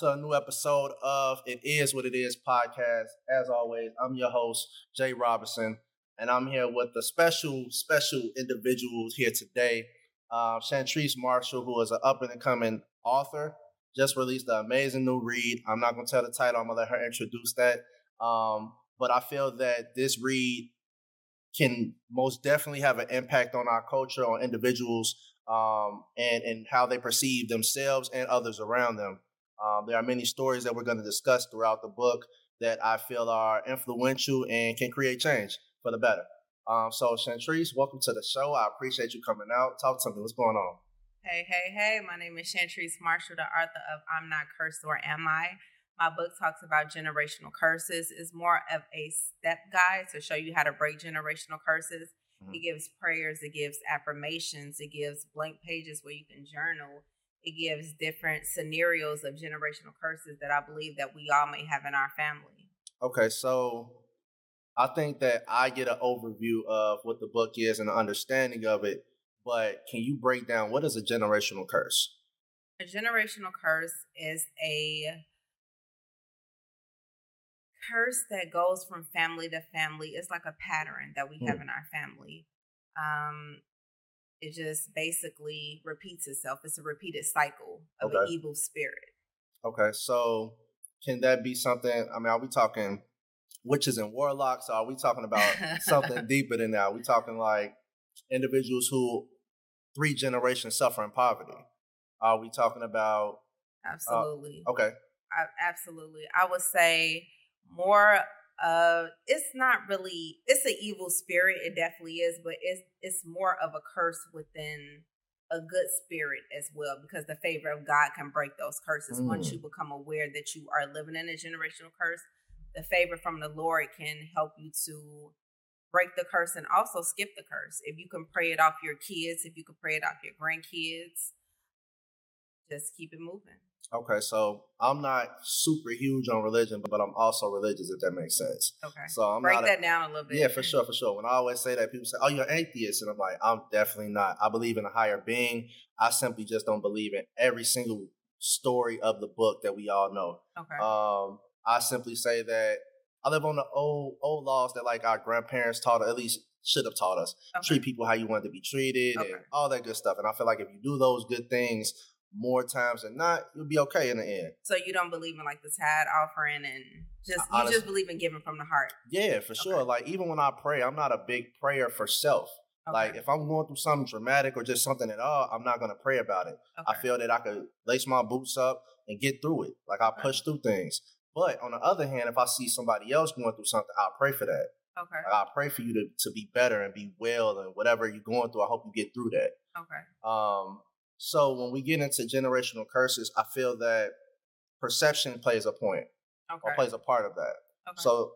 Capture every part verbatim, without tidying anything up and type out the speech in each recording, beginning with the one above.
welcome to a new episode of It Is What It Is podcast. As always, I'm your host, Jay Robinson, and I'm here with a special, special individual here today, uh, Chantrice Marshall, who is an up-and-coming author, just released an amazing new read. I'm not going to tell the title. I'm going to let her introduce that. Um, but I feel that this read can most definitely have an impact on our culture, on individuals, um, and, and how they perceive themselves and others around them. Um, there are many stories that we're going to discuss throughout the book that I feel are influential and can create change for the better. Um, so Chantrice, welcome to the show. I appreciate you coming out. Talk to me. What's going on? Hey, hey, hey. My name is Chantrice Marshall, the author of I'm Not Cursed, or Am I? My book talks about generational curses. It's more of a step guide to show you how to break generational curses. Mm-hmm. It gives prayers. It gives affirmations. It gives blank pages where you can journal. It gives different scenarios of generational curses that I believe that we all may have in our family. Okay, so I think that I get an overview of what the book is and an understanding of it, but can you break down what is a generational curse? A generational curse is a curse that goes from family to family. It's like a pattern that we hmm. have in our family. Um, it just basically repeats itself. It's a repeated cycle of okay. an evil spirit. Okay, so can that be something? I mean, are we talking witches and warlocks? Or are we talking about something deeper than that? Are we talking like individuals who three generations suffer in poverty? Are we talking about? Absolutely. Uh, okay. I, absolutely. I would say more of, it's not really, it's an evil spirit. It definitely is, but it's it's more of a curse within a good spirit as well, because the favor of God can break those curses. Mm. Once you become aware that you are living in a generational curse, the favor from the Lord can help you to break the curse and also skip the curse. If you can pray it off your kids, if you can pray it off your grandkids, just keep it moving. Okay, so I'm not super huge on religion, but I'm also religious, if that makes sense. Okay, so I'm break not that a, down a little bit. Yeah, for sure, for sure. When I always say that, people say, oh, you're an atheist. And I'm like, I'm definitely not. I believe in a higher being. I simply just don't believe in every single story of the book that we all know. Okay. Um, I simply say that I live on the old old laws that like our grandparents taught, or at least should have taught us. Okay. Treat people how you want to be treated okay. and all that good stuff. And I feel like if you do those good things more times than not, you'll be okay in the end. So you don't believe in like the tithe offering and just I, you honestly, just believe in giving from the heart. Yeah, for sure. Okay. Like even when I pray, I'm not a big prayer for self. Okay. Like if I'm going through something dramatic or just something at all, I'm not going to pray about it. Okay. I feel that I could lace my boots up and get through it. Like I okay. push through things. But on the other hand, if I see somebody else going through something, I'll pray for that. Okay. I'll pray for you to, to be better and be well and whatever you're going through. I hope you get through that. Okay. Um. So when we get into generational curses, I feel that perception plays a point okay. or plays a part of that. Okay. So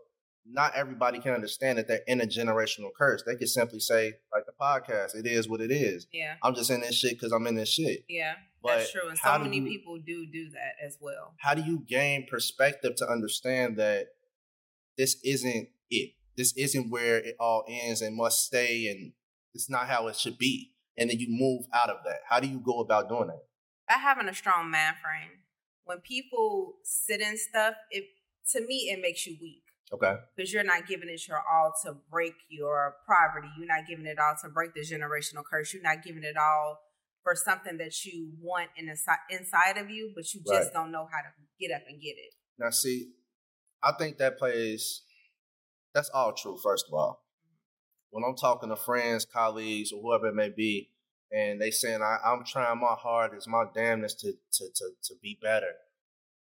not everybody can understand that they're in a generational curse. They could simply say, like the podcast, it is what it is. Yeah. I'm just in this shit because I'm in this shit. Yeah. But that's true. And so many you, people do do that as well. How do you gain perspective to understand that this isn't it? This isn't where it all ends and must stay, and it's not how it should be. And then you move out of that. How do you go about doing that? By having a strong mind frame. When people sit in stuff, it to me, it makes you weak. Okay. Because you're not giving it your all to break your poverty. You're not giving it all to break the generational curse. You're not giving it all for something that you want in the, inside of you, but you just right. don't know how to get up and get it. Now, see, I think that plays, that's all true, first of all. When I'm talking to friends, colleagues, or whoever it may be, and they saying, I, I'm trying my hardest, my damnness to, to to to be better.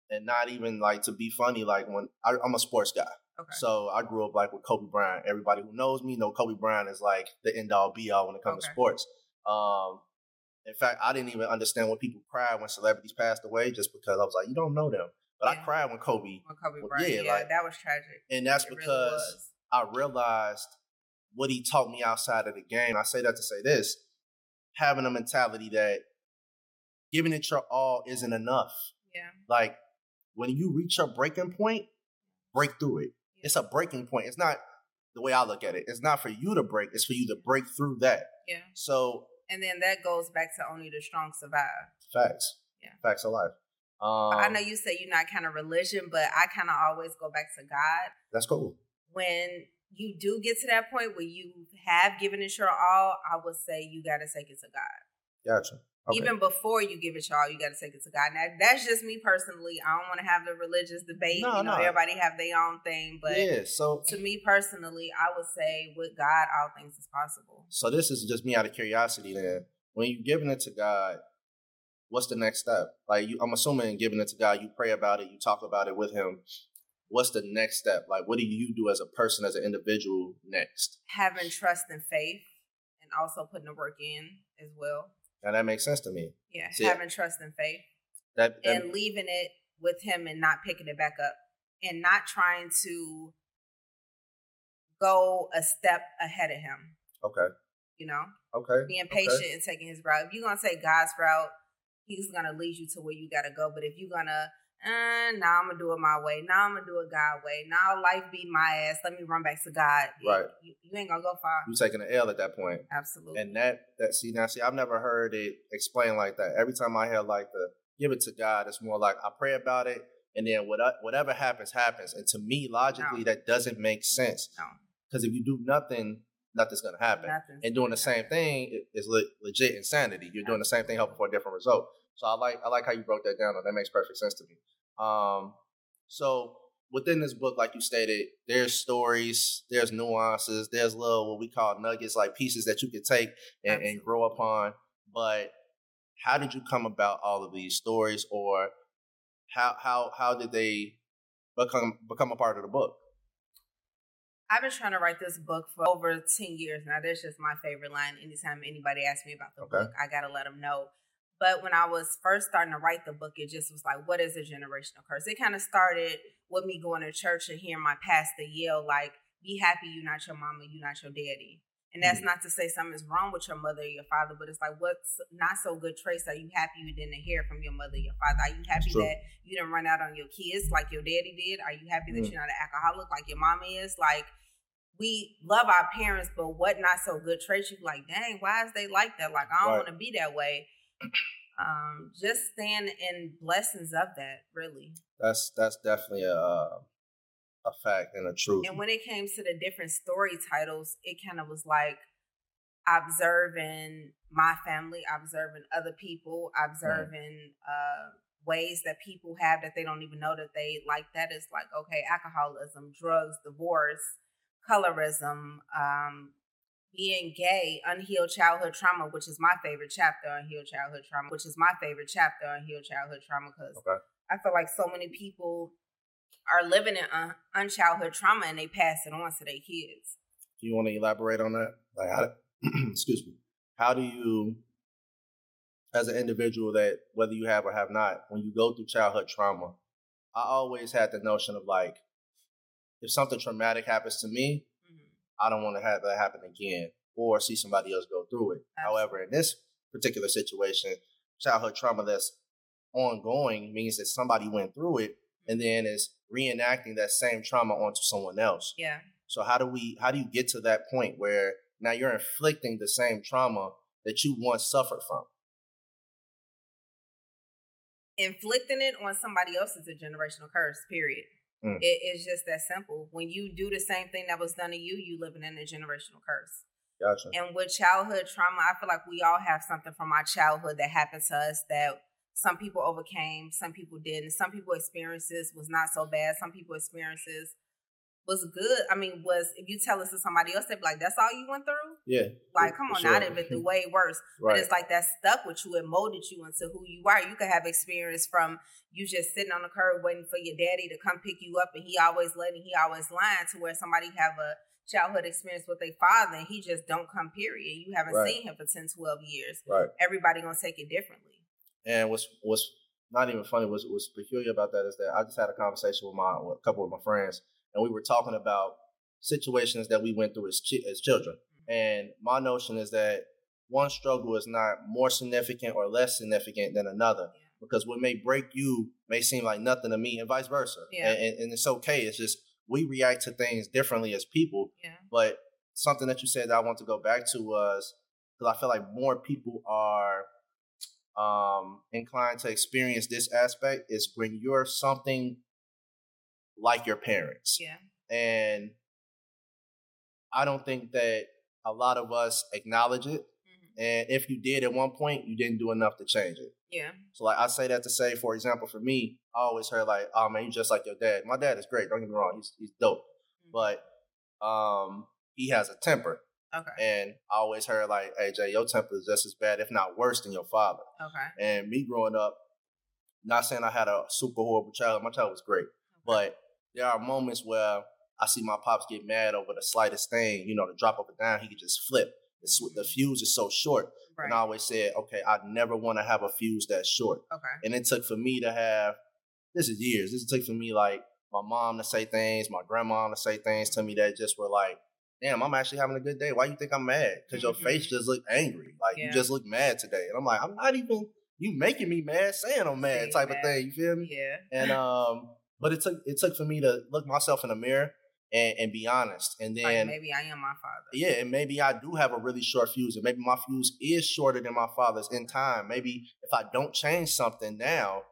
And not even like to be funny, like when I, I'm a sports guy. Okay. So I grew up like with Kobe Bryant. Everybody who knows me know Kobe Bryant is like the end all be all when it comes okay. to sports. Um, In fact, I didn't even understand when people cried when celebrities passed away, just because I was like, you don't know them. But yeah. I cried when Kobe. When Kobe well, Bryant, yeah, yeah like, that was tragic. And that's it because really I realized what he taught me outside of the game. I say that to say this, having a mentality that giving it your all isn't enough. Yeah. Like when you reach your breaking point, break through it. Yeah. It's a breaking point. It's not the way I look at it. It's not for you to break. It's for you to break through that. Yeah. So. And then that goes back to only the strong survive. Facts. Yeah. Facts of life. Um, I know you said you're not kind of religion, but I kind of always go back to God. That's cool. When you do get to that point where you have given it your all, I would say you got to take it to God. Gotcha. Okay. Even before you give it your all, you got to take it to God. Now, that's just me personally. I don't want to have the religious debate. No, you know, no. Everybody have their own thing. But yeah, so, to me personally, I would say with God, all things is possible. So this is just me out of curiosity then. When you're giving it to God, what's the next step? Like, you, I'm assuming giving it to God, you pray about it, you talk about it with him. What's the next step? Like, what do you do as a person, as an individual next? Having trust and faith, and also putting the work in as well. Now that makes sense to me. Yeah, See, having trust and faith, that, that, and leaving it with him and not picking it back up and not trying to go a step ahead of him. Okay. You know? Okay. Being patient okay. and taking his route. If you're going to take God's route, he's going to lead you to where you got to go. But if you're going to, eh, nah, I'm going to do it my way. Nah, I'm going to do it God's way. Nah, life beat my ass. Let me run back to God. Right. You, you ain't going to go far. You're taking an L at that point. Absolutely. And that, that see, now, see, I've never heard it explained like that. Every time I hear, like, the give it to God, it's more like I pray about it, and then what I, whatever happens, happens. And to me, logically, no. that doesn't make sense. No. Because if you do nothing, nothing's going to happen. Nothing's and doing the same happen. thing is le- legit insanity. You're doing the same thing, hoping for a different result. So I like I like how you broke that down. That makes perfect sense to me. Um, so within this book, like you stated, there's stories, there's nuances, there's little what we call nuggets, like pieces that you could take and, and grow upon. But how did you come about all of these stories, or how how how did they become become a part of the book? I've been trying to write this book for over ten years now. That's just my favorite line. Anytime anybody asks me about the okay. book, I got to let them know. But when I was first starting to write the book, it just was like, what is a generational curse? It kind of started with me going to church and hearing my pastor yell, like, be happy you're not your mama, you're not your daddy. And that's mm-hmm. not to say something's wrong with your mother or your father, but it's like, what's not so good traits? Are you happy you didn't inherit from your mother or your father? Are you happy that you didn't run out on your kids like your daddy did? Are you happy mm-hmm. that you're not an alcoholic like your mama is? Like, we love our parents, but what not so good traits? You're like, dang, why is they like that? Like, I don't right. want to be that way. Um, just stand in blessings of that, really. That's that's definitely a a fact and a truth. And when it came to the different story titles, it kind of was like observing my family, observing other people, observing mm. uh, ways that people have that they don't even know that they like. That is like, okay, alcoholism, drugs, divorce, colorism, um, being gay, unhealed childhood trauma, which is my favorite chapter, unhealed childhood trauma, which is my favorite chapter, unhealed childhood trauma, because okay. I feel like so many people are living in un- unchildhood trauma and they pass it on to their kids. Do you want to elaborate on that? Like, how do, excuse me, how do you, as an individual that whether you have or have not, when you go through childhood trauma, I always had the notion of like, if something traumatic happens to me, I don't want to have that happen again or see somebody else go through it. Absolutely. However, in this particular situation, childhood trauma that's ongoing means that somebody went through it and then is reenacting that same trauma onto someone else. Yeah. So how do we, how do you get to that point where now you're inflicting the same trauma that you once suffered from? Inflicting it on somebody else is a generational curse, period. Mm. It, it's just that simple. When you do the same thing that was done to you, you living in a generational curse. Gotcha. And with childhood trauma, I feel like we all have something from our childhood that happened to us that some people overcame, some people didn't. Some people experiences was not so bad. Some people experiences was good. I mean, was if you tell this to somebody else, they'd be like, that's all you went through? Yeah. Like, come on, sure. I done been through way worse. Right. But it's like that stuck with you. It molded you into who you are. You could have experience from you just sitting on the curb waiting for your daddy to come pick you up and he always late and he always lying, to where somebody have a childhood experience with their father and he just don't come, period. You haven't right. seen him for ten, twelve years. Right. Everybody gonna take it differently. And what's what's not even funny, what's, what's peculiar about that is that I just had a conversation with, my, with a couple of my friends. And we were talking about situations that we went through as chi- as children. And my notion is that one struggle is not more significant or less significant than another, yeah. because what may break you may seem like nothing to me and vice versa. Yeah. And, and, and it's okay. It's just we react to things differently as people. Yeah. But something that you said that I want to go back to was, because I feel like more people are um, inclined to experience this aspect is when you're something like your parents. Yeah. And I don't think that a lot of us acknowledge it. Mm-hmm. And if you did at one point, you didn't do enough to change it. Yeah. So, like, I say that to say, for example, for me, I always heard, like, oh, man, you're just like your dad. My dad is great. Don't get me wrong. He's he's dope. Mm-hmm. But um, he has a temper. Okay. And I always heard, like, hey, Jay, your temper is just as bad, if not worse, than your father. Okay. And me growing up, not saying I had a super horrible childhood. My child was great. Okay. But there are moments where I see my pops get mad over the slightest thing, you know, the drop of a dime, he could just flip. The, the fuse is so short. Right. And I always said, okay, I never want to have a fuse that short. Okay. And it took for me to have, this is years, this took for me, like, my mom to say things, my grandma to say things to me that just were like, damn, I'm actually having a good day. Why you think I'm mad? Because mm-hmm. your face just look angry. Like, yeah. you just look mad today. And I'm like, I'm not even, you making me mad, saying I'm mad Stay type mad. Of thing. You feel me? Yeah. And, um, but it took, it took for me to look myself in the mirror And, and be honest. And then like maybe I am my father. Yeah, and maybe I do have a really short fuse. And maybe my fuse is shorter than my father's in time. Maybe if I don't change something now,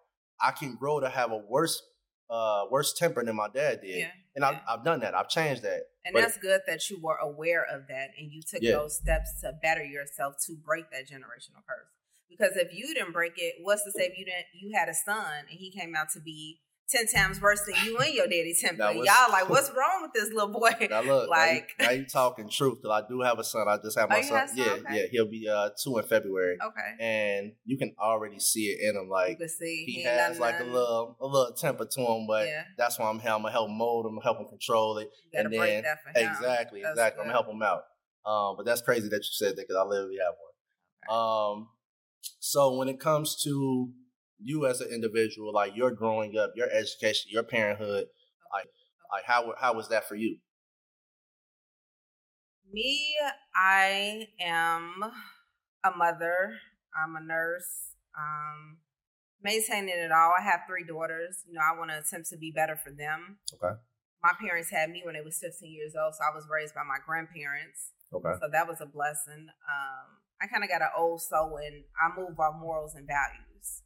I can grow to have a worse uh, worse temper than my dad did. Yeah, and yeah. I've, I've done that. I've changed that. And but that's good that you were aware of that and you took yeah. those steps to better yourself to break that generational curse. Because if you didn't break it, what's to say if you didn't, you had a son and he came out to be ten times worse than you and your daddy temper. Y'all like, what's wrong with this little boy? Now look, like now you, now you talking truth, because I do have a son. I just have my oh, son. Yeah, son? Okay. yeah. He'll be uh, two in February. Okay. And you can already see it in him. Like see, he, he has like none. a little, a little temper to him, but yeah. that's why I'm here. I'm gonna help mold him, help him control it, you and then break that for him. exactly, that's exactly. Good. I'm gonna help him out. Um, but that's crazy that you said that because I literally have one. Okay. Um, so when it comes to you as an individual, like your growing up, your education, your parenthood, like, like how how was that for you? Me, I am a mother. I'm a nurse. Um, maintaining it all. I have three daughters. You know, I want to attempt to be better for them. Okay. My parents had me when they was fifteen years old, so I was raised by my grandparents. Okay. So that was a blessing. Um, I kind of got an old soul, and I move on morals and values.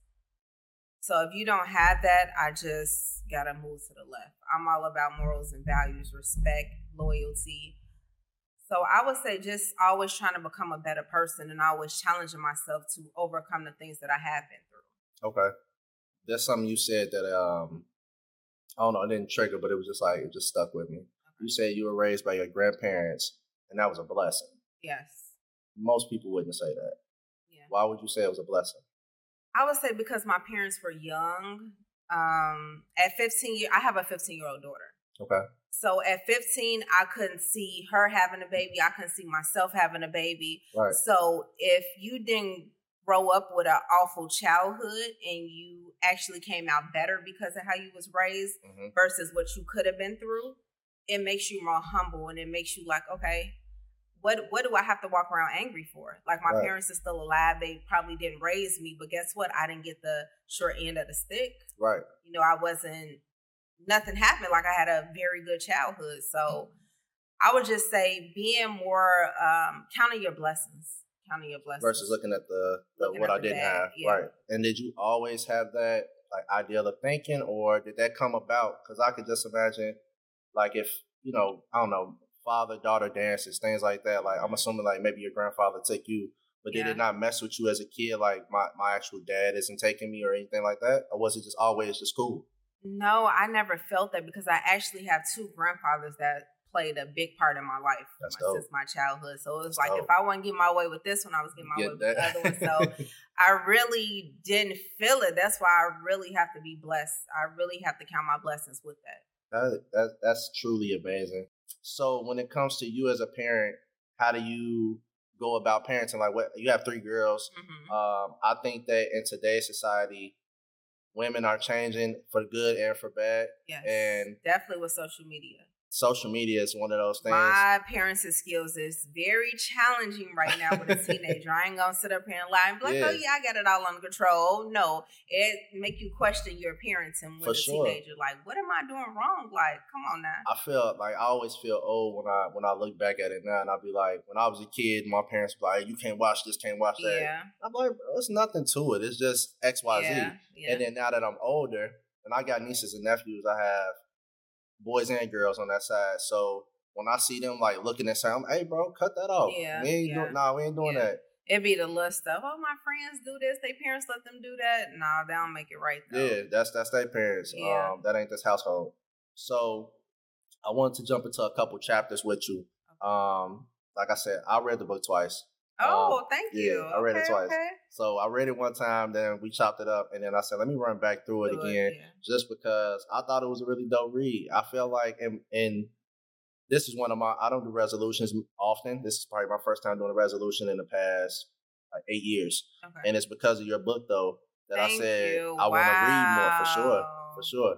So if you don't have that, I just got to move to the left. I'm all about morals and values, respect, loyalty. So I would say just always trying to become a better person and always challenging myself to overcome the things that I have been through. Okay. That's something you said that, um, I don't know, it didn't trigger, but it was just like, it just stuck with me. You said you were raised by your grandparents and that was a blessing. Yes. Most people wouldn't say that. Yeah. Why would you say it was a blessing? I would say because my parents were young. Um, at fifteen years, I have a fifteen-year-old daughter. Okay. So at fifteen, I couldn't see her having a baby. I couldn't see myself having a baby. Right. So if you didn't grow up with an awful childhood and you actually came out better because of how you was raised mm-hmm. versus what you could have been through, it makes you more humble and it makes you like, okay, What what do I have to walk around angry for? Like, my right. parents are still alive. They probably didn't raise me, but guess what? I didn't get the short end of the stick. Right. You know, I wasn't, nothing happened. Like, I had a very good childhood. So I would just say being more, um, counting your blessings. Counting your blessings. Versus looking at the, the looking what at I the didn't bad. Have. Yeah. Right. And did you always have that, like, ideal of thinking, or did that come about? Because I could just imagine, like, if, you know, I don't know, father-daughter dances, things like that. Like, I'm assuming, like, maybe your grandfather took you, but yeah. did it not mess with you as a kid? Like, my, my actual dad isn't taking me or anything like that? Or was it just always just cool? No, I never felt that because I actually have two grandfathers that played a big part in my life That's my, since my childhood. So it was That's like, dope. If I wasn't getting my way with this one, I was getting my Get way that. with the other one. So I really didn't feel it. That's why I really have to be blessed. I really have to count my blessings with that. That, that that's truly amazing. So when it comes to you as a parent, how do you go about parenting? Like, what, you have three girls. Mm-hmm. Um, I think that in today's society, women are changing for good and for bad. Yes, and definitely with social media. social media is one of those things. My parenting skills is very challenging right now with a teenager. I ain't going to sit up here and lie and be like, yeah. oh, yeah, I got it all under control. No, it make you question your parenting with For a sure. teenager. Like, what am I doing wrong? Like, come on now. I feel like I always feel old when I when I look back at it now, and I'll be like, when I was a kid, my parents were like, you can't watch this, can't watch that. Yeah. I'm like, there's nothing to it. It's just X, Y, yeah. Z. Yeah. And then now that I'm older, and I got nieces and nephews, I have boys and girls on that side. So when I see them like looking at something, I'm like, hey, bro, cut that off. Yeah, we ain't yeah. doing, nah, we ain't doing yeah. that. It'd be the little stuff. Oh, my friends do this. Their parents let them do that. Nah, they don't make it right though. Yeah, that's that's their parents. Yeah. Um, that ain't this household. So I wanted to jump into a couple chapters with you. Okay. Um, like I said, I read the book twice. Oh, um, thank you. Yeah, I read okay, it twice. Okay. So I read it one time, then we chopped it up, and then I said, let me run back through it Do again, it, yeah. just because I thought it was a really dope read. I feel like, and, and this is one of my, I don't do resolutions often. This is probably my first time doing a resolution in the past like eight years. Okay. And it's because of your book, though, that thank I said you. I wow. want to read more, for sure, for sure.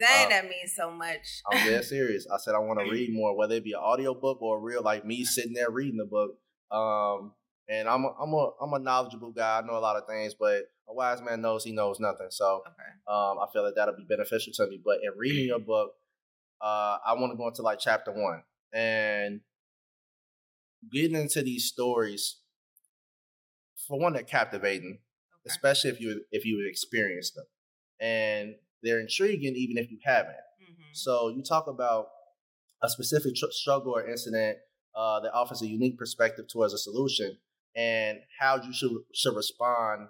Dang, um, that means so much. I'm dead serious. I said I want to read more, whether it be an audio book or real, like me sitting there reading the book. Um, And I'm a, I'm a I'm a knowledgeable guy. I know a lot of things, but a wise man knows he knows nothing. So okay. um, I feel that that'll be beneficial to me. But in reading your book, uh, I want to go into like chapter one and getting into these stories. For one, they're captivating, okay. especially if you if you experience them, and they're intriguing even if you haven't. Mm-hmm. So you talk about a specific tr- struggle or incident uh, that offers a unique perspective towards a solution, and how you should should respond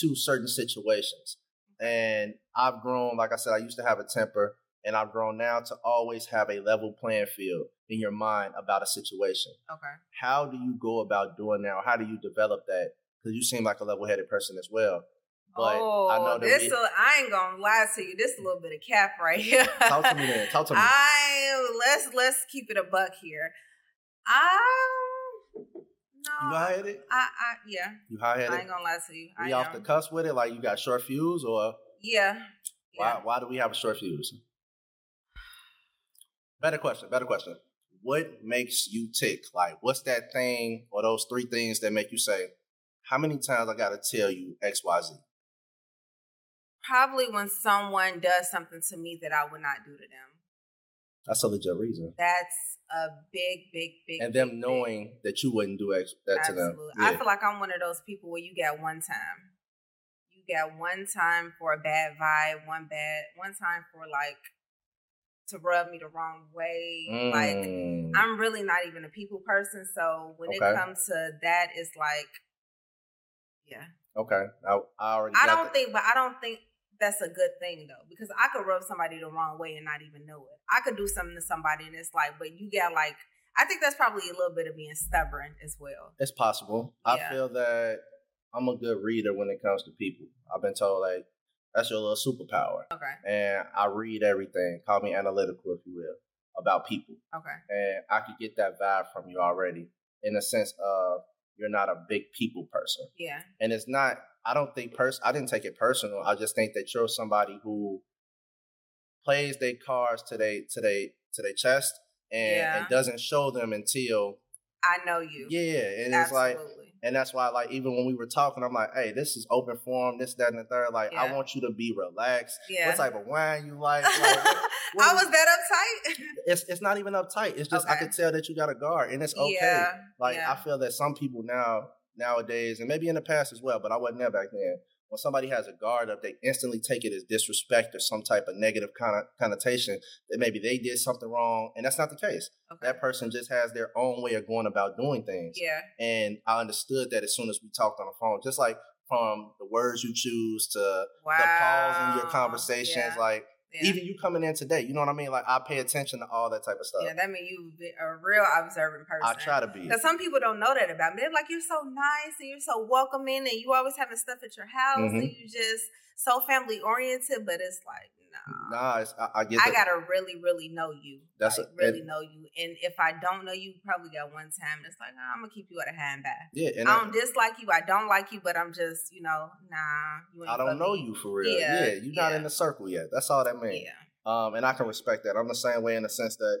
to certain situations. And I've grown, like I said, I used to have a temper, and I've grown now to always have a level playing field in your mind about a situation. Okay. How do you go about doing that? Or how do you develop that? Because you seem like a level-headed person as well. But oh, I know this. It, a, I ain't gonna lie to you. This is a little bit of cap right here. Talk to me, man. Talk to me. I let's let's keep it a buck here. I. No, you high headed? I, I, yeah. You high headed? I ain't gonna lie to you. We I off am. the cuss with it? Like you got short fuse or? Yeah. Why yeah. Why do we have a short fuse? Better question, better question. What makes you tick? Like what's that thing or those three things that make you say, how many times I gotta tell you X, Y, Z? Probably when someone does something to me that I would not do to them. That's a legit reason. That's a big, big, big. And them big, knowing big. that you wouldn't do ex- that Absolutely. to them. Yeah. I feel like I'm one of those people where you got one time. You got one time for a bad vibe, one bad, one time for like to rub me the wrong way. Mm. Like I'm really not even a people person, so when okay. it comes to that, it's like, yeah. Okay, I, I already. I got don't that. think, but I don't think. That's a good thing, though, because I could rub somebody the wrong way and not even know it. I could do something to somebody, and it's like, but you got, like, I think that's probably a little bit of being stubborn as well. It's possible. Yeah. I feel that I'm a good reader when it comes to people. I've been told, like, that's your little superpower. Okay. And I read everything. Call me analytical, if you will, about people. Okay. And I could get that vibe from you already in the sense of you're not a big people person. Yeah. And it's not... I don't think pers- I didn't take it personal. I just think that you're somebody who plays their cards to their to their to their chest and, yeah. and doesn't show them until I know you. Yeah, and Absolutely. it's like, and that's why, like, even when we were talking, I'm like, hey, this is open forum, this, that, and the third. Like, yeah. I want you to be relaxed. Yeah. What type of wine you like? like what, what I was that uptight. It's it's not even uptight. It's just okay. I could tell that you got a guard, and it's okay. Yeah. Like yeah. I feel that some people now. Nowadays, and maybe in the past as well, but I wasn't there back then. When somebody has a guard up, they instantly take it as disrespect or some type of negative con- connotation that maybe they did something wrong, and that's not the case. Okay. That person just has their own way of going about doing things. Yeah. And I understood that as soon as we talked on the phone, just like from the words you choose to wow. the pause in your conversations, yeah. like yeah. even you coming in today, you know what I mean? Like, I pay attention to all that type of stuff. Yeah, that means you a real observant person. I try to be. Because some people don't know that about me. They're like, you're so nice and you're so welcoming and you always having stuff at your house mm-hmm. and you just so family-oriented, but it's like, nah. Nah, it's, I, I get I got to really, really know you. That's like, a, Really and, know you. And if I don't know you, probably got one time that's like, nah, I'm going to keep you at a handbag. Yeah. And I don't I, dislike you. I don't like you, but I'm just, you know, nah. You I don't know me. you for real. Yeah. yeah you're yeah. not in the circle yet. That's all that means. Yeah. Um, and I can respect that. I'm the same way in the sense that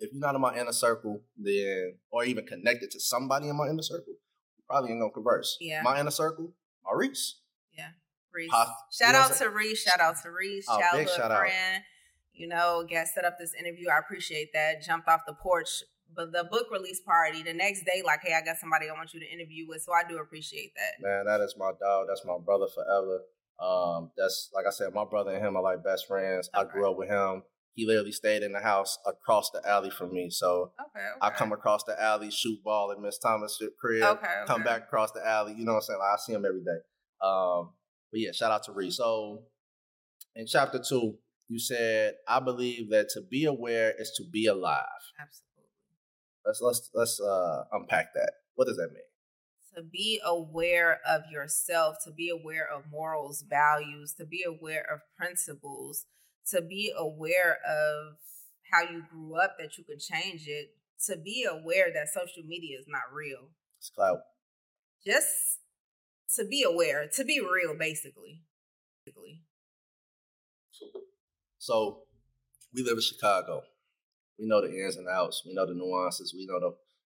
if you're not in my inner circle, then, or even connected to somebody in my inner circle, you probably ain't gonna converse. Yeah. My inner circle, Maurice. Yeah. Reese. Pop, shout, out to Reese, shout out to Reese. Oh, shout out to Reese. Childhood friend. You know, get set up this interview. I appreciate that. Jumped off the porch. But the book release party, the next day, like, hey, I got somebody I want you to interview with. So I do appreciate that. Man, that is my dog. That's my brother forever. Um, that's, like I said, my brother and him are like best friends. Okay. I grew up with him. He literally stayed in the house across the alley from me. So okay, okay. I come across the alley, shoot ball at Miss Thomas' crib, okay, okay. come back across the alley. You know what I'm saying? Like, I see him every day. Um, but yeah, shout out to Reese. So in chapter two, you said, I believe that to be aware is to be alive. Absolutely. Let's let's let's uh, unpack that. What does that mean? To be aware of yourself, to be aware of morals, values, to be aware of principles, to be aware of how you grew up, that you could change it, to be aware that social media is not real. It's clout. Just to be aware, to be real, basically. Basically. So we live in Chicago. We know the ins and outs. We know the nuances. We know the,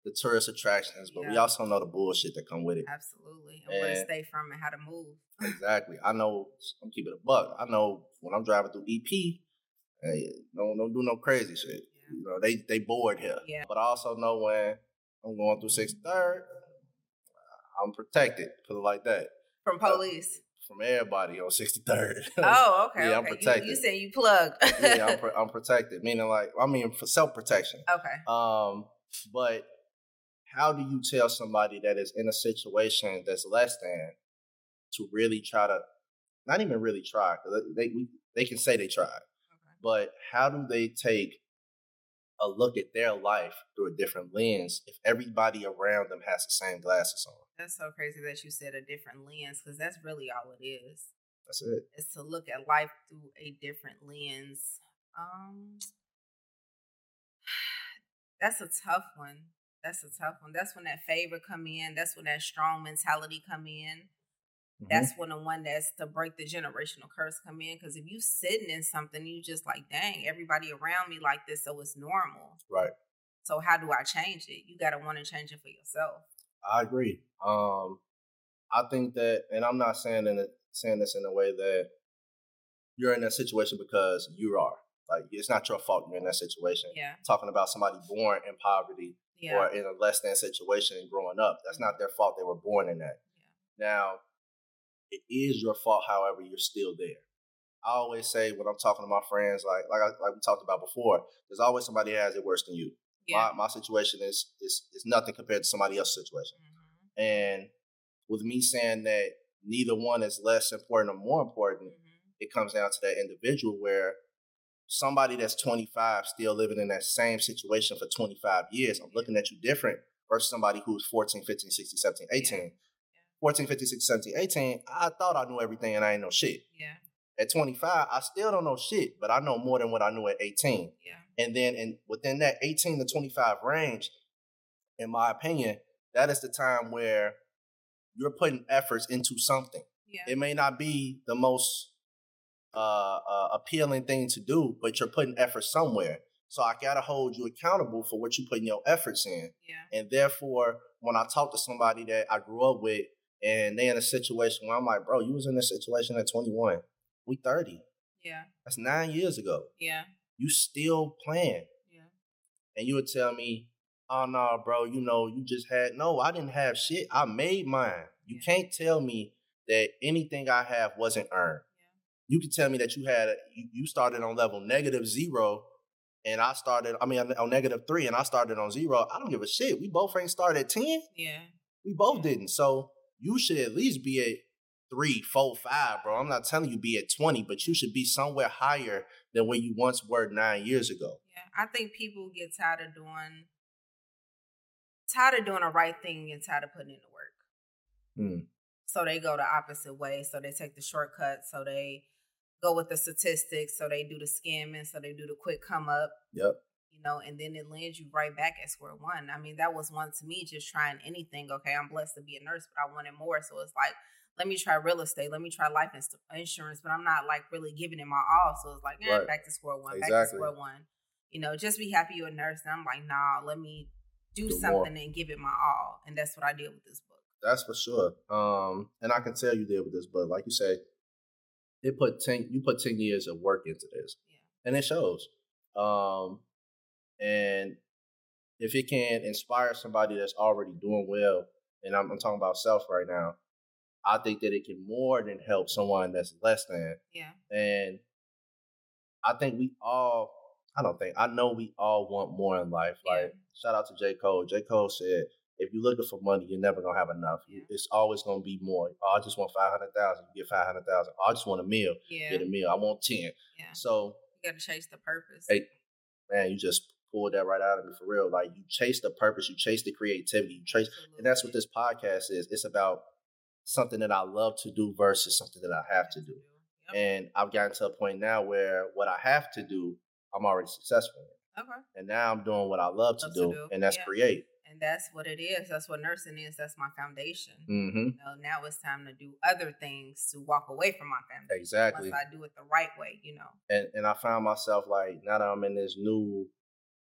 the tourist attractions, but yeah. we also know the bullshit that come with it. Absolutely. And, and where to stay from and how to move. Exactly. I know, I'm keeping it a buck. I know when I'm driving through E P, hey, don't, don't do no crazy shit. Yeah. You know, they, they bored here. Yeah. But I also know when I'm going through sixty-third, I'm protected, put it like that. From police. Uh, From everybody on sixty-third. Oh, okay. yeah, okay. I'm protected. You, you said you plug. yeah, I'm, pr- I'm protected. Meaning, like, I mean, for self-protection. Okay. Um, but how do you tell somebody that is in a situation that's less than to really try to, not even really try, because they, they they can say they tried, okay. but how do they take a look at their life through a different lens if everybody around them has the same glasses on? That's so crazy that you said a different lens, because that's really all it is. That's it. It's to look at life through a different lens. Um, that's a tough one. That's a tough one. That's when that favor come in. That's when that strong mentality come in. Mm-hmm. That's when the one that's to break the generational curse come in. Because if you sitting in something, you just like, dang, everybody around me like this, so it's normal. Right. So how do I change it? You got to want to change it for yourself. I agree. Um, I think that, and I'm not saying in a, saying this in a way that you're in that situation because you are. Like, it's not your fault you're in that situation. Yeah. Talking about somebody born in poverty yeah. or in a less than situation growing up, that's not their fault they were born in that. Yeah. Now, it is your fault, however, you're still there. I always say when I'm talking to my friends, like like, I, like we talked about before, there's always somebody that has it worse than you. Yeah. My, my situation is, is is nothing compared to somebody else's situation. Mm-hmm. And with me saying that neither one is less important or more important, mm-hmm. it comes down to that individual where somebody that's twenty-five still living in that same situation for twenty-five years, I'm looking at you different versus somebody who's fourteen, fifteen, sixteen, seventeen, eighteen. Yeah. fourteen, fifteen, sixteen, seventeen, eighteen, I thought I knew everything and I ain't know shit. Yeah. At twenty-five, I still don't know shit, but I know more than what I knew at eighteen. Yeah. And then in, within that eighteen to twenty-five range, in my opinion, that is the time where you're putting efforts into something. Yeah. It may not be the most uh, uh, appealing thing to do, but you're putting efforts somewhere. So I got to hold you accountable for what you're putting your efforts in. Yeah. And therefore, when I talk to somebody that I grew up with, and they in a situation where I'm like, bro, you was in this situation at twenty-one. We thirty. Yeah. That's nine years ago. Yeah. You still playing. Yeah. And you would tell me, oh, no, bro, you know, you just had, no, I didn't have shit. I made mine. You yeah. can't tell me that anything I have wasn't earned. Yeah. You can tell me that you had, you started on level negative zero and I started, I mean, on negative three and I started on zero. I don't give a shit. We both ain't started at ten. Yeah. We both yeah. didn't. So you should at least be at three, four, five, bro. I'm not telling you be at twenty, but you should be somewhere higher than where you once were nine years ago. Yeah, I think people get tired of doing, tired of doing the right thing and tired of putting in the work. Mm. So they go the opposite way. So they take the shortcut. So they go with the statistics. So they do the scamming. So they do the quick come up. Yep. You know, and then it lands you right back at square one. I mean, that was one to me, just trying anything. Okay, I'm blessed to be a nurse, but I wanted more. So it's like, let me try real estate. Let me try life insurance, but I'm not like really giving it my all. So it's like, eh, right. back to square one, exactly. back to square one. you know, just be happy you're a nurse. And I'm like, nah, let me do, do something more and give it my all. And that's what I did with this book. That's for sure. Um, and I can tell you did with this book. Like you say, it put ten, you put ten years of work into this. Yeah. And it shows. Um, and if it can inspire somebody that's already doing well, and I'm, I'm talking about self right now, I think that it can more than help someone that's less than. Yeah. And I think we all, I don't think, I know we all want more in life. Yeah. Like, shout out to J. Cole. J. Cole said, if you're looking for money, you're never going to have enough. Yeah. It's always going to be more. Oh, I just want five hundred thousand dollars. You get five hundred thousand dollars. Oh, I just want a meal. Yeah. Get a meal. I want ten. Yeah. So you got to chase the purpose. Hey, man, you just pulled that right out of me for real. Like, you chase the purpose. You chase the creativity. You chase, absolutely. And that's what this podcast is. It's about something that I love to do versus something that I have to do. Yep. And I've gotten to a point now where what I have to do, I'm already successful in. Okay. And now I'm doing what I love to, love do, to do, and that's yeah. create. And that's what it is. That's what nursing is. That's my foundation. Mm-hmm. You know, now it's time to do other things to walk away from my family. Exactly. Once I do it the right way, you know. And and I found myself, like, now that I'm in this new,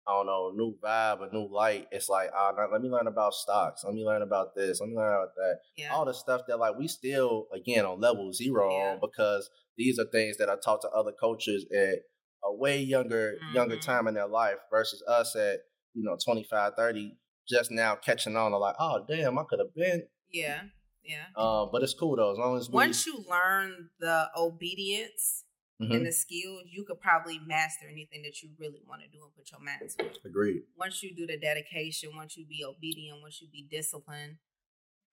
I don't know, new vibe, a new light, it's like, uh, let me learn about stocks. Let me learn about this. Let me learn about that. Yeah. All the stuff that, like, we still, again, on level zero yeah. on, because these are things that I taught to other coaches at a way younger, mm-hmm. younger time in their life versus us at, you know, twenty-five, thirty, just now catching on. I'm like, oh, damn, I could have been. Yeah, yeah. Uh, but it's cool, though, as long as we... Once you learn the obedience... Mm-hmm. And the skills, you could probably master anything that you really want to do and put your mind to it. Agreed. Once you do the dedication, once you be obedient, once you be disciplined,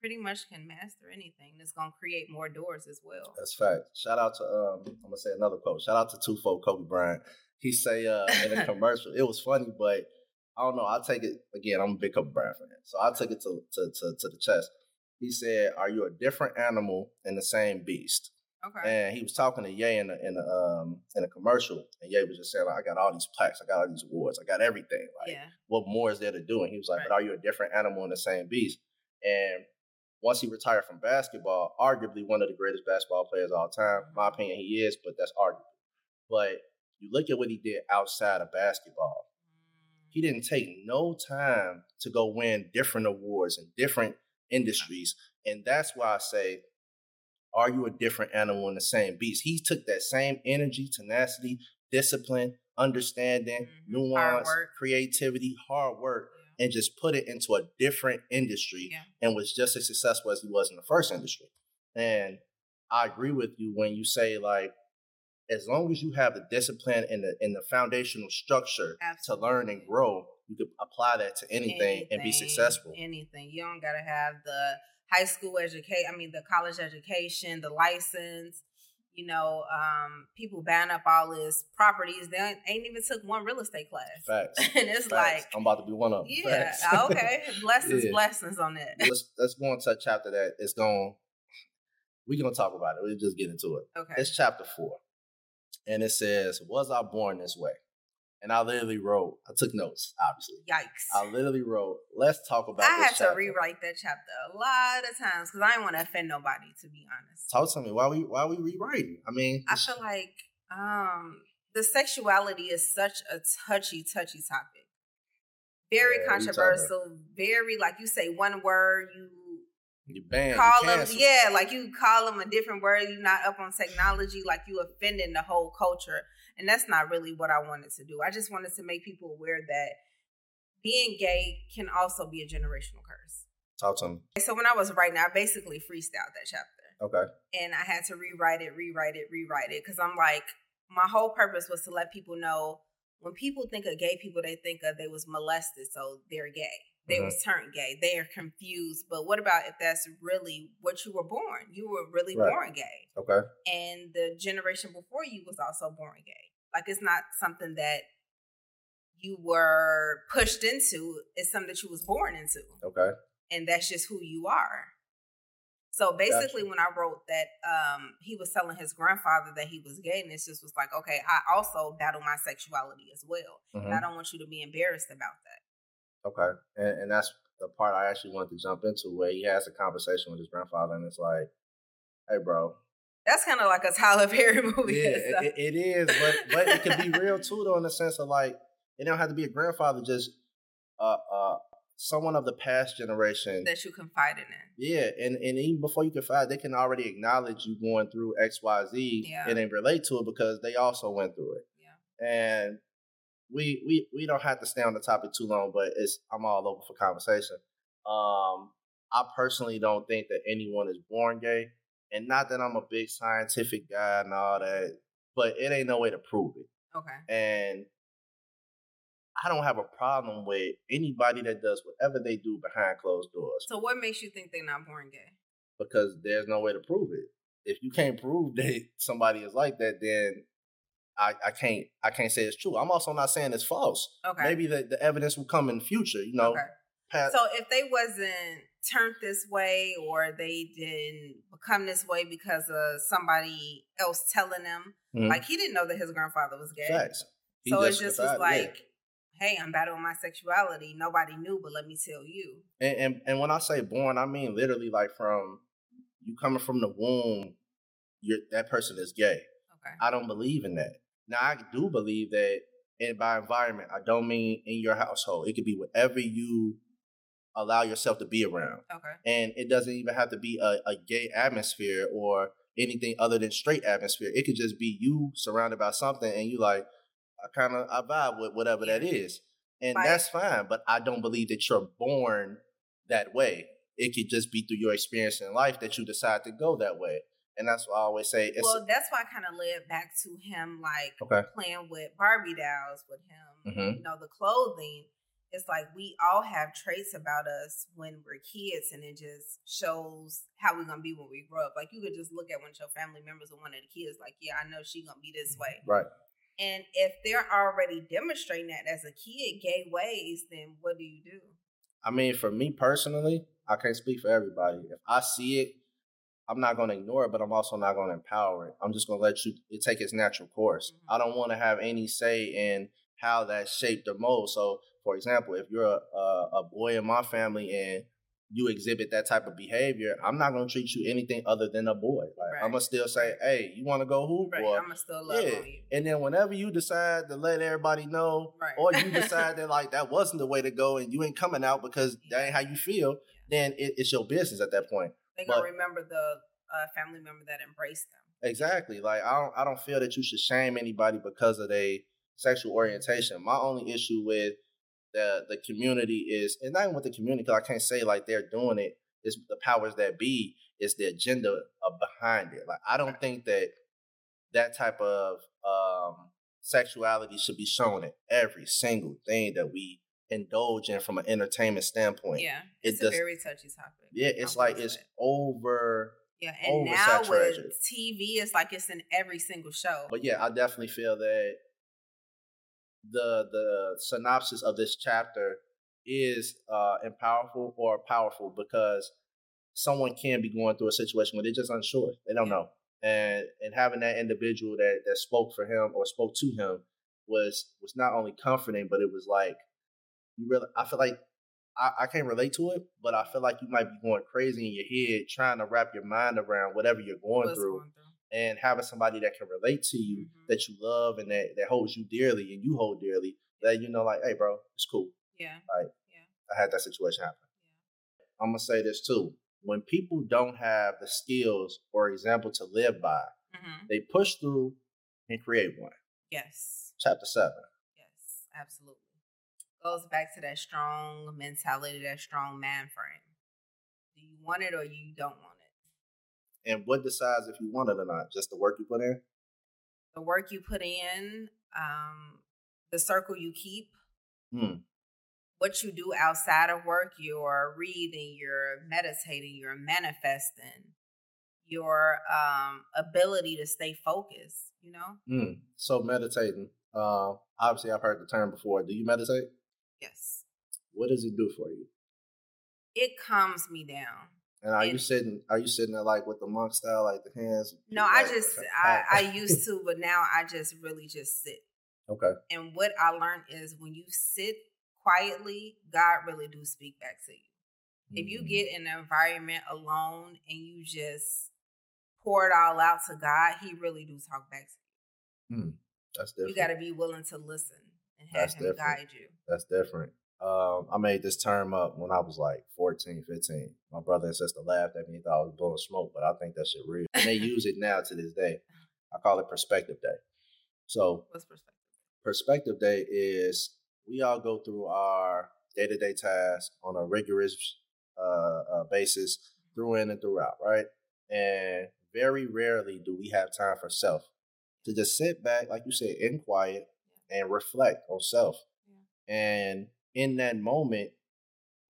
pretty much can master anything. That's going to create more doors as well. That's fact. Shout out to, um, I'm going to say another quote. Shout out to two-fold Kobe Bryant. He say uh, in a commercial, it was funny, but I don't know. I take it, again, I'm a big Kobe Bryant fan, so I took it to, to, to, to the chest. He said, are you a different animal and the same beast? Okay. And he was talking to Ye in a, in a, um, in a commercial, and Ye was just saying, like, I got all these plaques, I got all these awards, I got everything. Like, yeah. what more is there to do? And he was like, right. but are you a different animal in the same beast? And once he retired from basketball, arguably one of the greatest basketball players of all time, in my opinion, he is, but that's arguable. But you look at what he did outside of basketball. He didn't take no time to go win different awards and different industries. And that's why I say, are you a different animal in the same beast? He took that same energy, tenacity, discipline, understanding, mm-hmm. nuance, hard creativity, hard work, yeah. and just put it into a different industry yeah. and was just as successful as he was in the first industry. And I agree with you when you say, like, as long as you have the discipline and the, and the foundational structure absolutely. To learn and grow, you can apply that to anything, anything and be successful. Anything. You don't got to have the... high school education, I mean, the college education, the license, you know, um, people buying up all this properties. They ain't, ain't even took one real estate class. Facts. And it's Facts. Like. I'm about to be one of them. Yeah. Facts. Okay. Blessings, yeah. blessings on that. Let's, let's go into a chapter that is going, we're going to talk about it. We'll just get into it. Okay. It's chapter four. And it says, was I born this way? And I literally wrote, I took notes, obviously. Yikes. I literally wrote, let's talk about I this I had chapter. To rewrite that chapter a lot of times because I didn't want to offend nobody, to be honest. Talk to me. Why we why we rewriting? I mean. I feel like um, the sexuality is such a touchy, touchy topic. Very yeah, controversial. Very, like you say one word, you you banned, call you them, yeah, like you call them a different word. You're not up on technology, like you offending the whole culture. And that's not really what I wanted to do. I just wanted to make people aware that being gay can also be a generational curse. Talk to me. So when I was writing, I basically freestyled that chapter. Okay. And I had to rewrite it, rewrite it, rewrite it. Because I'm like, my whole purpose was to let people know when people think of gay people, they think of they was molested, so they're gay. They mm-hmm. was turned gay. They are confused. But what about if that's really what you were born? You were really right. born gay. Okay. And the generation before you was also born gay. Like, it's not something that you were pushed into. It's something that you was born into. Okay. And that's just who you are. So basically gotcha. When I wrote that, um, he was telling his grandfather that he was gay. And it just was like, okay, I also battle my sexuality as well. Mm-hmm. And I don't want you to be embarrassed about that. Okay, and, and that's the part I actually wanted to jump into, where he has a conversation with his grandfather, and it's like, "Hey, bro." That's kind of like a Tyler Perry movie. Yeah, it, it is, but but it can be real too, though, in the sense of like, It don't have to be a grandfather, just uh, uh, someone of the past generation that you confided in. Yeah, and, and even before you confide, they can already acknowledge you going through X, Y, Z, yeah. and they relate to it because they also went through it. Yeah. And we we we don't have to stay on the topic too long, but it's I'm all over for conversation. Um, I personally don't think that anyone is born gay, and not that I'm a big scientific guy and all that, but it ain't no way to prove it. Okay. And I don't have a problem with anybody that does whatever they do behind closed doors. So what makes you think they're not born gay? Because there's no way to prove it. If you can't prove that somebody is like that, then I, I can't I can't say it's true. I'm also not saying it's false. Okay. Maybe the, the evidence will come in the future, you know. Okay. Past- so if they wasn't turned this way or they didn't become this way because of somebody else telling them, mm-hmm. like he didn't know that his grandfather was gay. Facts. He so just it just was like... Yeah. Hey, I'm battling my sexuality. Nobody knew, but let me tell you. And, and and when I say born, I mean literally like from you coming from the womb, you're, that person is gay. Okay. I don't believe in that. Now, I do believe that in by environment. I don't mean in your household. It could be whatever you allow yourself to be around. Okay. And it doesn't even have to be a, a gay atmosphere or anything other than straight atmosphere. It could just be you surrounded by something and you like, I kind of I vibe with whatever that is. And Bye. That's fine. But I don't believe that you're born that way. It could just be through your experience in life that you decide to go that way. And that's what I always say. It's well, that's why I kind of led back to him, like, okay. playing with Barbie dolls with him. Mm-hmm. You know, the clothing. It's like we all have traits about us when we're kids. And it just shows how we're going to be when we grow up. Like, you could just look at one of your family members or one of the kids. Like, yeah, I know she's going to be this way. Right. And if they're already demonstrating that as a kid, gay ways, then what do you do? I mean, for me personally, I can't speak for everybody. If I see it, I'm not going to ignore it, but I'm also not going to empower it. I'm just going to let you it take its natural course. Mm-hmm. I don't want to have any say in how that shaped or mold. So, for example, if you're a, a, a boy in my family and you exhibit that type of behavior, I'm not going to treat you anything other than a boy. Like, right. I'm going to still say, hey, you want to go hoop? Right. Or, I'm going to still love yeah. you. And then whenever you decide to let everybody know, right. or you decide that, like, that wasn't the way to go and you ain't coming out because yeah. that ain't how you feel, yeah. then it, it's your business at that point. They're going to remember the uh, family member that embraced them. Exactly. Like, I don't, I don't feel that you should shame anybody because of their sexual orientation. My only issue with The, the community is, and not even with the community, because I can't say like they're doing it, it's the powers that be, it's the agenda behind it. Like, I don't think that that type of um, sexuality should be shown in every single thing that we indulge in from an entertainment standpoint. Yeah, it's it does, a very touchy topic. Yeah, it's I like it's it. over. Yeah, and now with T V, it's like it's in every single show. But yeah, I definitely feel that The the synopsis of this chapter is uh, powerful or powerful because someone can be going through a situation where they're just unsure. They don't know. And and having that individual that, that spoke for him or spoke to him was was not only comforting, but it was like, you really, I feel like I, I can't relate to it, but I feel like you might be going crazy in your head trying to wrap your mind around whatever you're going through. And having somebody that can relate to you, mm-hmm. that you love and that, that holds you dearly and you hold dearly, that you know, like, hey, bro, it's cool. Yeah. Like, yeah. I had that situation happen. Yeah. I'm going to say this too. When people don't have the skills or example to live by, mm-hmm. they push through and create one. Yes. Chapter seven. Yes, absolutely. Goes back to that strong mentality, that strong man frame. Do you want it or you don't want it? And what decides if you want it or not? Just the work you put in? The work you put in, um, the circle you keep, hmm. what you do outside of work, you're reading, you're meditating, you're manifesting, your um, ability to stay focused, you know? Hmm. So meditating. Uh, obviously, I've heard the term before. Do you meditate? Yes. What does it do for you? It calms me down. And are and, you sitting? Are you sitting there like with the monk style, like the hands? No, like, I just I, I used to, but now I just really just sit. Okay. And what I learned is when you sit quietly, God really do speak back to you. Mm-hmm. If you get in an environment alone and you just pour it all out to God, He really do talk back to you. Mm, that's different. You got to be willing to listen. and have him guide you. That's different. Um, I made this term up when I was like fourteen, fifteen. My brother and sister laughed at me and thought I was blowing smoke, but I think that shit real. And they use it now to this day. I call it Perspective Day. So what's Perspective Day? Perspective Day is we all go through our day-to-day tasks on a rigorous uh, uh, basis through in and throughout, right? And very rarely do we have time for self to just sit back, like you said, in quiet and reflect on self. Yeah. And in that moment,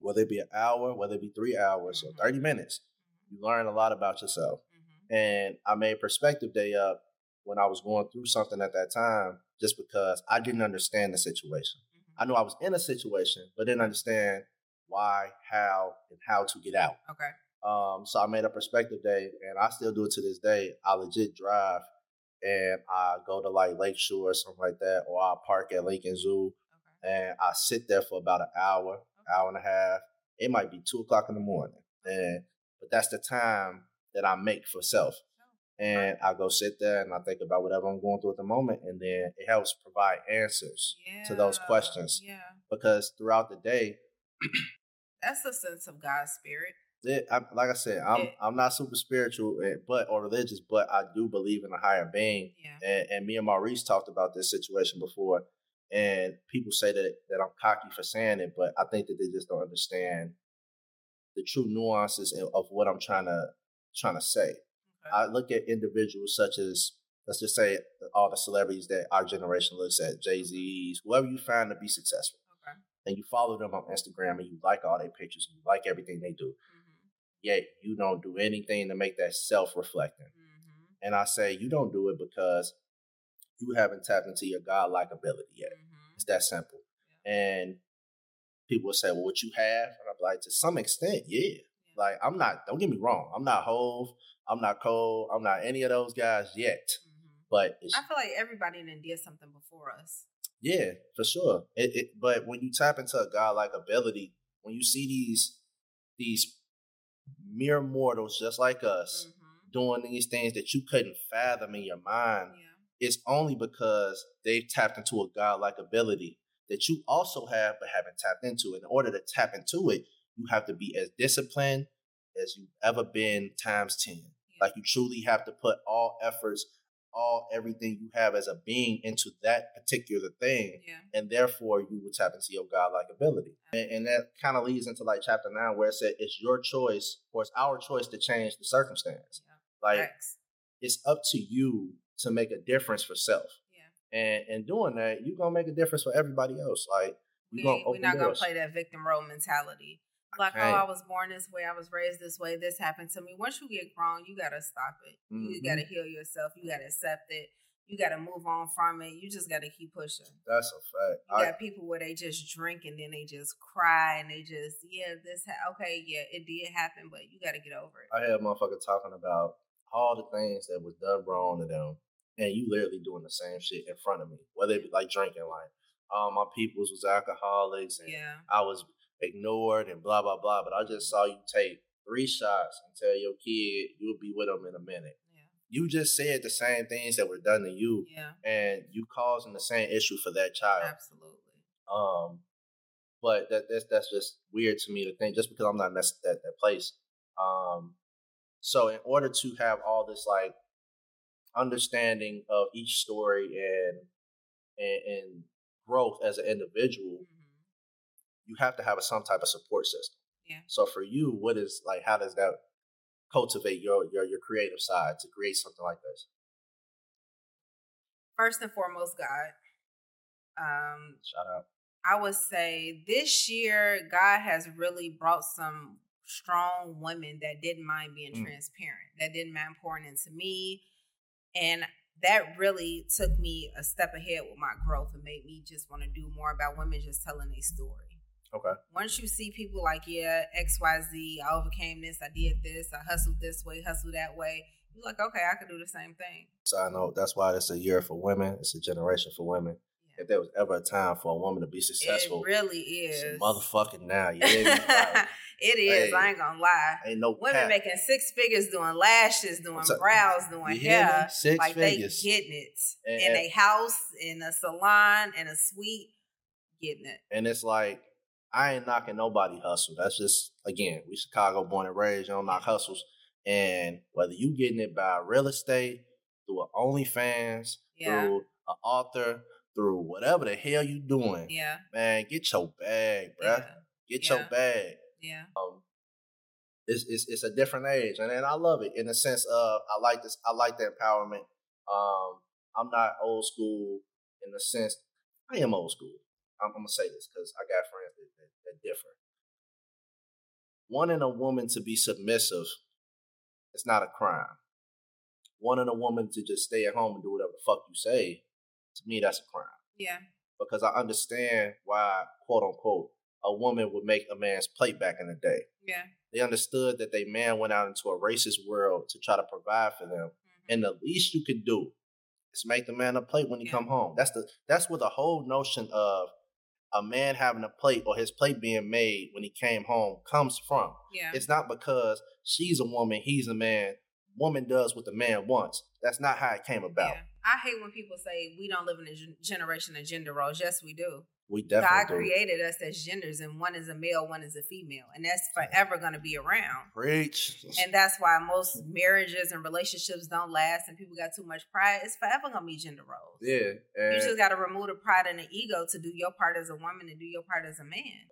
whether it be an hour, whether it be three hours mm-hmm. or thirty minutes, mm-hmm. you learn a lot about yourself. Mm-hmm. And I made Perspective Day up when I was going through something at that time, just because I didn't understand the situation. Mm-hmm. I knew I was in a situation, but didn't understand why, how, and how to get out. Okay. Um, so I made a Perspective Day, and I still do it to this day. I legit drive, and I go to like Lakeshore or something like that, or I park at Lincoln Zoo, okay. and I sit there for about an hour, okay. hour and a half. It might be two o'clock in the morning, and but that's the time that I make for self. Oh. And right. I go sit there, and I think about whatever I'm going through at the moment, and then it helps provide answers yeah. to those questions. Yeah. Because throughout the day... That's a sense of God's spirit. It, I, like I said, I'm it, I'm not super spiritual, but or religious, but I do believe in a higher being. Yeah. And, and me and Maurice talked about this situation before, and people say that that I'm cocky for saying it, but I think that they just don't understand the true nuances of what I'm trying to trying to say. Okay. I look at individuals such as, let's just say, all the celebrities that our generation looks at, Jay-Z's, whoever you find to be successful, okay. and you follow them on Instagram, and you like all their pictures, and you like everything they do. Yet you don't do anything to make that self-reflecting. Mm-hmm. And I say you don't do it because you haven't tapped into your God-like ability yet. Mm-hmm. It's that simple. Yeah. And people will say, well, what you have? And I'm like, to some extent, yeah. yeah. Like, I'm not, don't get me wrong. I'm not Hove. I'm not Cole. I'm not any of those guys yet. Mm-hmm. But it's, I feel like everybody done did something before us. Yeah, for sure. It, it, but when you tap into a God-like ability, when you see these these mere mortals just like us mm-hmm. doing these things that you couldn't fathom in your mind, yeah. it's only because they've tapped into a God-like ability that you also have but haven't tapped into. In order to tap into it, you have to be as disciplined as you've ever been times ten. Yeah. Like, you truly have to put all efforts, all everything you have as a being into that particular thing, yeah. and therefore you will tap into your God-like ability. Yeah. And, and that kind of leads into like chapter nine, where it said it's your choice, or it's our choice to change the circumstance. Yeah. Like, X. It's up to you to make a difference for self. Yeah. And and doing that, you're gonna make a difference for everybody else. Like, you're gonna open doors. We're not gonna play that victim role mentality. Like, oh, I was born this way, I was raised this way, this happened to me. Once you get grown, you got to stop it. Mm-hmm. You got to heal yourself. You got to accept it. You got to move on from it. You just got to keep pushing. That's a fact. You I, got people where they just drink and then they just cry and they just, yeah, this, ha- okay, yeah, it did happen, but you got to get over it. I had a motherfucker talking about all the things that was done wrong to them, and you literally doing the same shit in front of me, whether it be like drinking, like, all um, my peoples was alcoholics, and yeah. I was ignored and blah, blah, blah. But I just saw you take three shots and tell your kid you'll be with them in a minute. Yeah. You just said the same things that were done to you. Yeah. And you causing the same issue for that child. Absolutely. Um, But that that's, that's just weird to me to think, just because I'm not messing at that place. Um, So in order to have all this like understanding of each story and and, and growth as an individual, mm-hmm. you have to have a, some type of support system. Yeah. So for you, what is like, how does that cultivate your, your, your creative side to create something like this? First and foremost, God. Um, Shout out. I would say this year, God has really brought some strong women that didn't mind being mm. transparent, that didn't mind pouring into me. And that really took me a step ahead with my growth and made me just want to do more about women just telling their story. Okay. Once you see people like, yeah, X, Y, Z, I overcame this, I did this, I hustled this way, hustled that way. You're like, okay, I could do the same thing. So I know that's why it's a year for women. It's a generation for women. Yeah. If there was ever a time for a woman to be successful. It really is. It's motherfucking now. You hear me? Like, it is. Hey, I ain't gonna lie. Ain't no women cap. Making six figures doing lashes, doing a, brows, doing hair. Six like figures. They getting it. And, in a house, in a salon, in a suite. getting it. And it's like, I ain't knocking nobody hustle. That's just, again, we Chicago born and raised, you don't knock hustles. And whether you getting it by real estate, through an OnlyFans, yeah. through an author, through whatever the hell you doing, yeah, man, get your bag, bruh. Yeah. Get yeah. your bag. Yeah. Um, it's, it's it's a different age, and, and I love it in the sense of I like this. I like the empowerment. Um, I'm not old school in the sense I am old school. I'm, I'm gonna say this because I got friends that, that, that differ. Wanting a woman to be submissive, it's not a crime. Wanting a woman to just stay at home and do whatever the fuck you say, to me, that's a crime. Yeah. Because I understand why, quote unquote, a woman would make a man's plate back in the day. Yeah. They understood that their man went out into a racist world to try to provide for them. Mm-hmm. And the least you could do is make the man a plate when he yeah. come home. That's the that's where the whole notion of a man having a plate or his plate being made when he came home comes from. Yeah. It's not because she's a woman, he's a man. Woman does what the man wants. That's not how it came about. Yeah. I hate when people say we don't live in a g- generation of gender roles. Yes, we do. We definitely God do. Created us as genders, and one is a male, one is a female, and that's forever going to be around. Preach. And that's why most marriages and relationships don't last, and people got too much pride. It's forever going to be gender roles. Yeah. You just got to remove the pride and the ego to do your part as a woman and do your part as a man.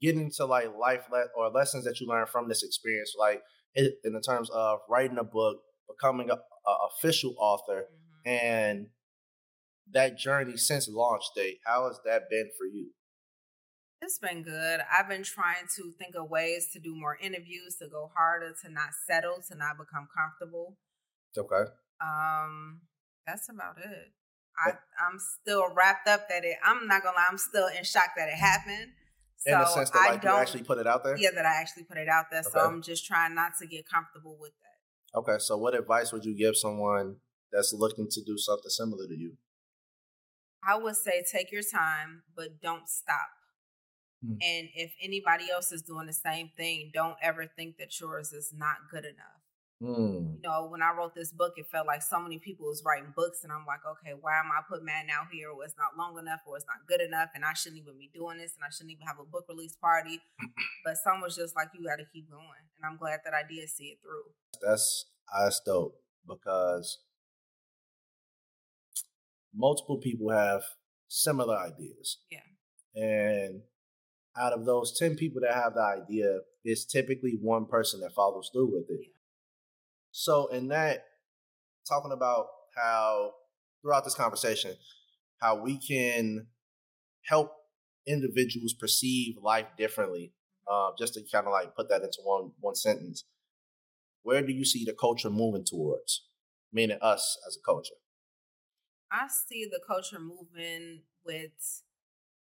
Getting into like life le- or lessons that you learn from this experience, like in the terms of writing a book, becoming a, a official author, mm-hmm. and that journey since launch date, how has that been for you? It's been good. I've been trying to think of ways to do more interviews, to go harder, to not settle, to not become comfortable. Okay. Um, that's about it. I, I'm still wrapped up that it, I'm not gonna lie, I'm still in shock that it happened. So in the sense that I like, don't, you actually put it out there? Yeah, that I actually put it out there. Okay. So I'm just trying not to get comfortable with that. Okay. So what advice would you give someone that's looking to do something similar to you? I would say take your time, but don't stop. Hmm. And if anybody else is doing the same thing, don't ever think that yours is not good enough. Hmm. You know, when I wrote this book, it felt like so many people was writing books, and I'm like, okay, why am I putting mine out here? Or it's not long enough, or it's not good enough, and I shouldn't even be doing this, and I shouldn't even have a book release party. But some was just like, you got to keep going, and I'm glad that I did see it through. That's that's dope because multiple people have similar ideas. Yeah. And out of those ten people that have the idea, it's typically one person that follows through with it. Yeah. So in that, talking about how throughout this conversation, how we can help individuals perceive life differently, uh, just to kind of like put that into one one sentence, where do you see the culture moving towards, meaning us as a culture? I see the culture moving with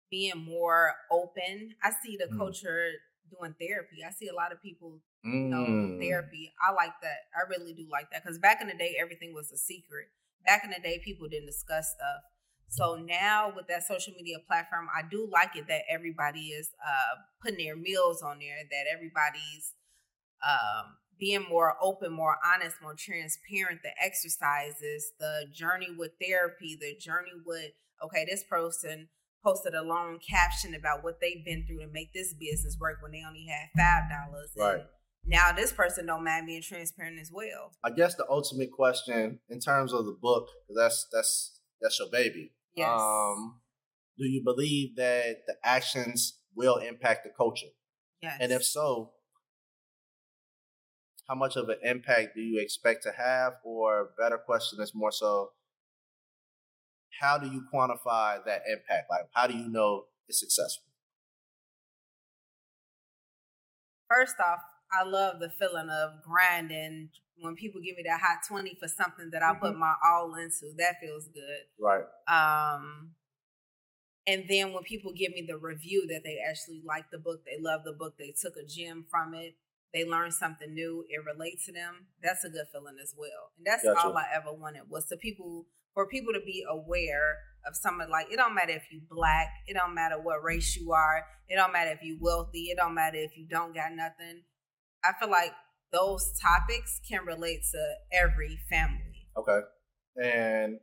being more open. I see the mm. culture doing therapy. I see a lot of people mm. know therapy. I like that. I really do like that. Because back in the day, everything was a secret. Back in the day, people didn't discuss stuff. So now with that social media platform, I do like it that everybody is uh, putting their meals on there, that everybody's um, being more open, more honest, more transparent, the exercises, the journey with therapy, the journey with, okay, this person posted a long caption about what they've been through to make this business work when they only had five dollars. Right. Now this person don't mind being transparent as well. I guess the ultimate question in terms of the book, that's that's that's your baby. Yes. Um, do you believe that the actions will impact the culture? Yes. And if so, how much of an impact do you expect to have? Or better question is more so, how do you quantify that impact? Like, how do you know it's successful? First off, I love the feeling of grinding when people give me that hot twenty for something that I mm-hmm. put my all into. That feels good. Right. Um, and then when people give me the review that they actually like the book, they love the book, they took a gem from it, they learned something new, it relates to them, that's a good feeling as well. And that's gotcha. All I ever wanted was the people... for people to be aware of something. Like, it don't matter if you black, it don't matter what race you are, it don't matter if you wealthy, it don't matter if you don't got nothing. I feel like those topics can relate to every family. Okay. And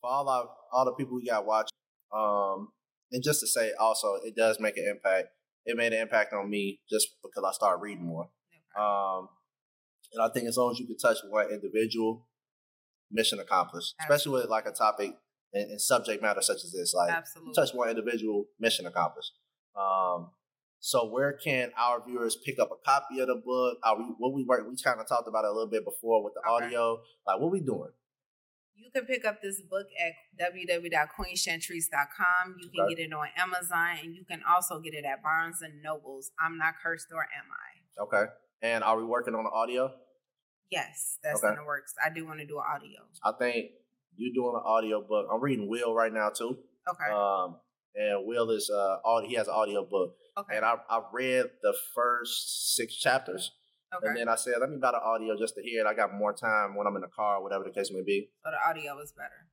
for all our, all the people we got watching, um, And just to say also, it does make an impact. It made an impact on me just because I started reading more. Okay. Um, and I think as long as you can touch one individual, mission accomplished. Absolutely. Especially with like a topic and, and subject matter such as this. Like, Absolutely. touch one individual, mission accomplished. Um, so where can our viewers pick up a copy of the book? Are we, what we work, we kind of talked about it a little bit before with the okay. audio. Like, what we doing? You can pick up this book at w w w dot queen chantrice dot com. You can okay. get it on Amazon, and you can also get it at Barnes and Noble's. I'm Not Cursed, or Am I? Okay. And are we working on the audio? Yes, that's okay. in the works. I do want to do an audio. I think you doing an audio book. I'm reading Will right now too. Okay. Um, and Will is uh, he has an audio book. Okay. And I I read the first six chapters. Okay. And then I said, let me buy the audio just to hear it. I got more time when I'm in the car, whatever the case may be. So the audio is better.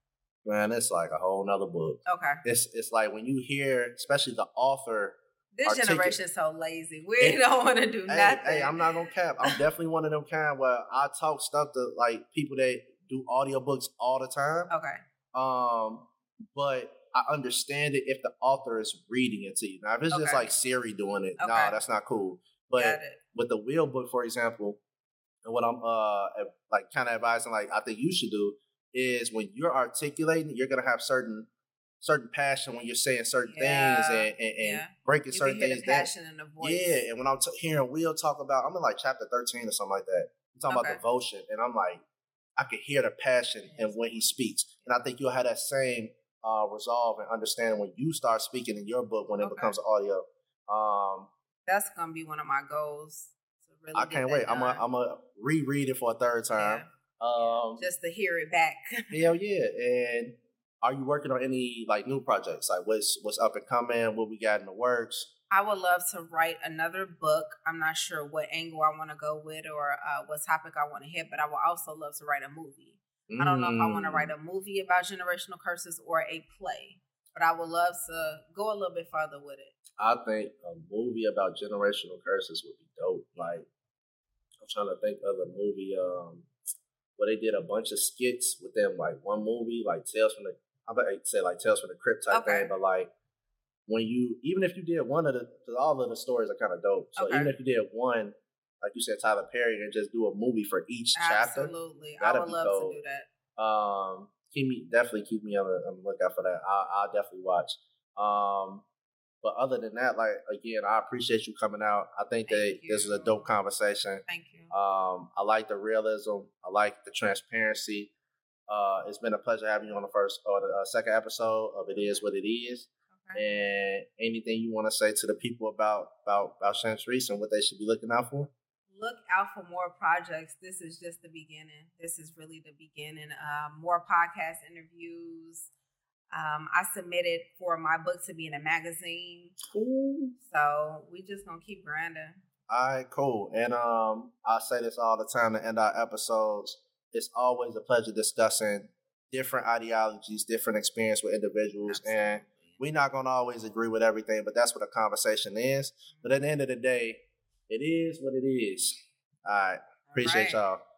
Man, it's like a whole nother book. Okay. It's it's like when you hear, especially the author. This articulate. Generation's so lazy. We it, don't want to do hey, nothing. Hey, I'm not going to cap. I'm definitely one of them kind where I talk stuff to like people that do audiobooks all the time. Okay. Um, but I understand it if the author is reading it to you. Now, if it's okay. just like Siri doing it, okay. nah, that's not cool. But with the Will book, for example, and what I'm uh like kind of advising, like I think you should do is when you're articulating, you're gonna have certain certain passion when you're saying certain yeah. things and, and, and yeah. breaking you certain can hear things. The passion in the voice. Yeah, and when I'm t- hearing Will talk about, I'm in like chapter thirteen or something like that. I'm talking okay. about devotion, and I'm like, I can hear the passion yes. in when he speaks, and I think you'll have that same uh, resolve and understanding when you start speaking in your book when it okay. becomes audio. Um, That's going to be one of my goals. To really I can't wait. Done. I'm going to reread it for a third time. Yeah. Um, yeah. Just to hear it back. Hell yeah. And are you working on any like new projects? Like what's what's up and coming? What we got in the works? I would love to write another book. I'm not sure what angle I want to go with or uh, what topic I want to hit, but I would also love to write a movie. Mm. I don't know if I want to write a movie about generational curses or a play, but I would love to go a little bit farther with it. I think a movie about generational curses would be dope. Like, I'm trying to think of a movie um, where they did a bunch of skits within, like, one movie, like Tales from the, I would say, like, Tales from the Crypt type okay. thing, but, like, when you, even if you did one of the, because all of the stories are kind of dope, so okay. even if you did one, like you said, Tyler Perry, and just do a movie for each Absolutely. Chapter. Absolutely. I would love dope. To do that. Um, keep me, definitely keep me on the, on the lookout for that. I, I'll definitely watch. Um... But other than that, like, again, I appreciate you coming out. I think that this is a dope conversation. Thank you. Um, I like the realism. I like the transparency. Uh, it's been a pleasure having you on the first or the uh, second episode of It Is What It Is. Okay. And anything you want to say to the people about, about, about Chantrice and what they should be looking out for? Look out for more projects. This is just the beginning. This is really the beginning. Uh, more podcast interviews. Um, I submitted for my book to be in a magazine. Ooh. So we just going to keep grinding. All right, cool. And um, I say this all the time to end our episodes. It's always a pleasure discussing different ideologies, different experience with individuals. Absolutely. And we're not going to always agree with everything, but that's what a conversation is. But at the end of the day, it is what it is. All right. Appreciate all right. y'all.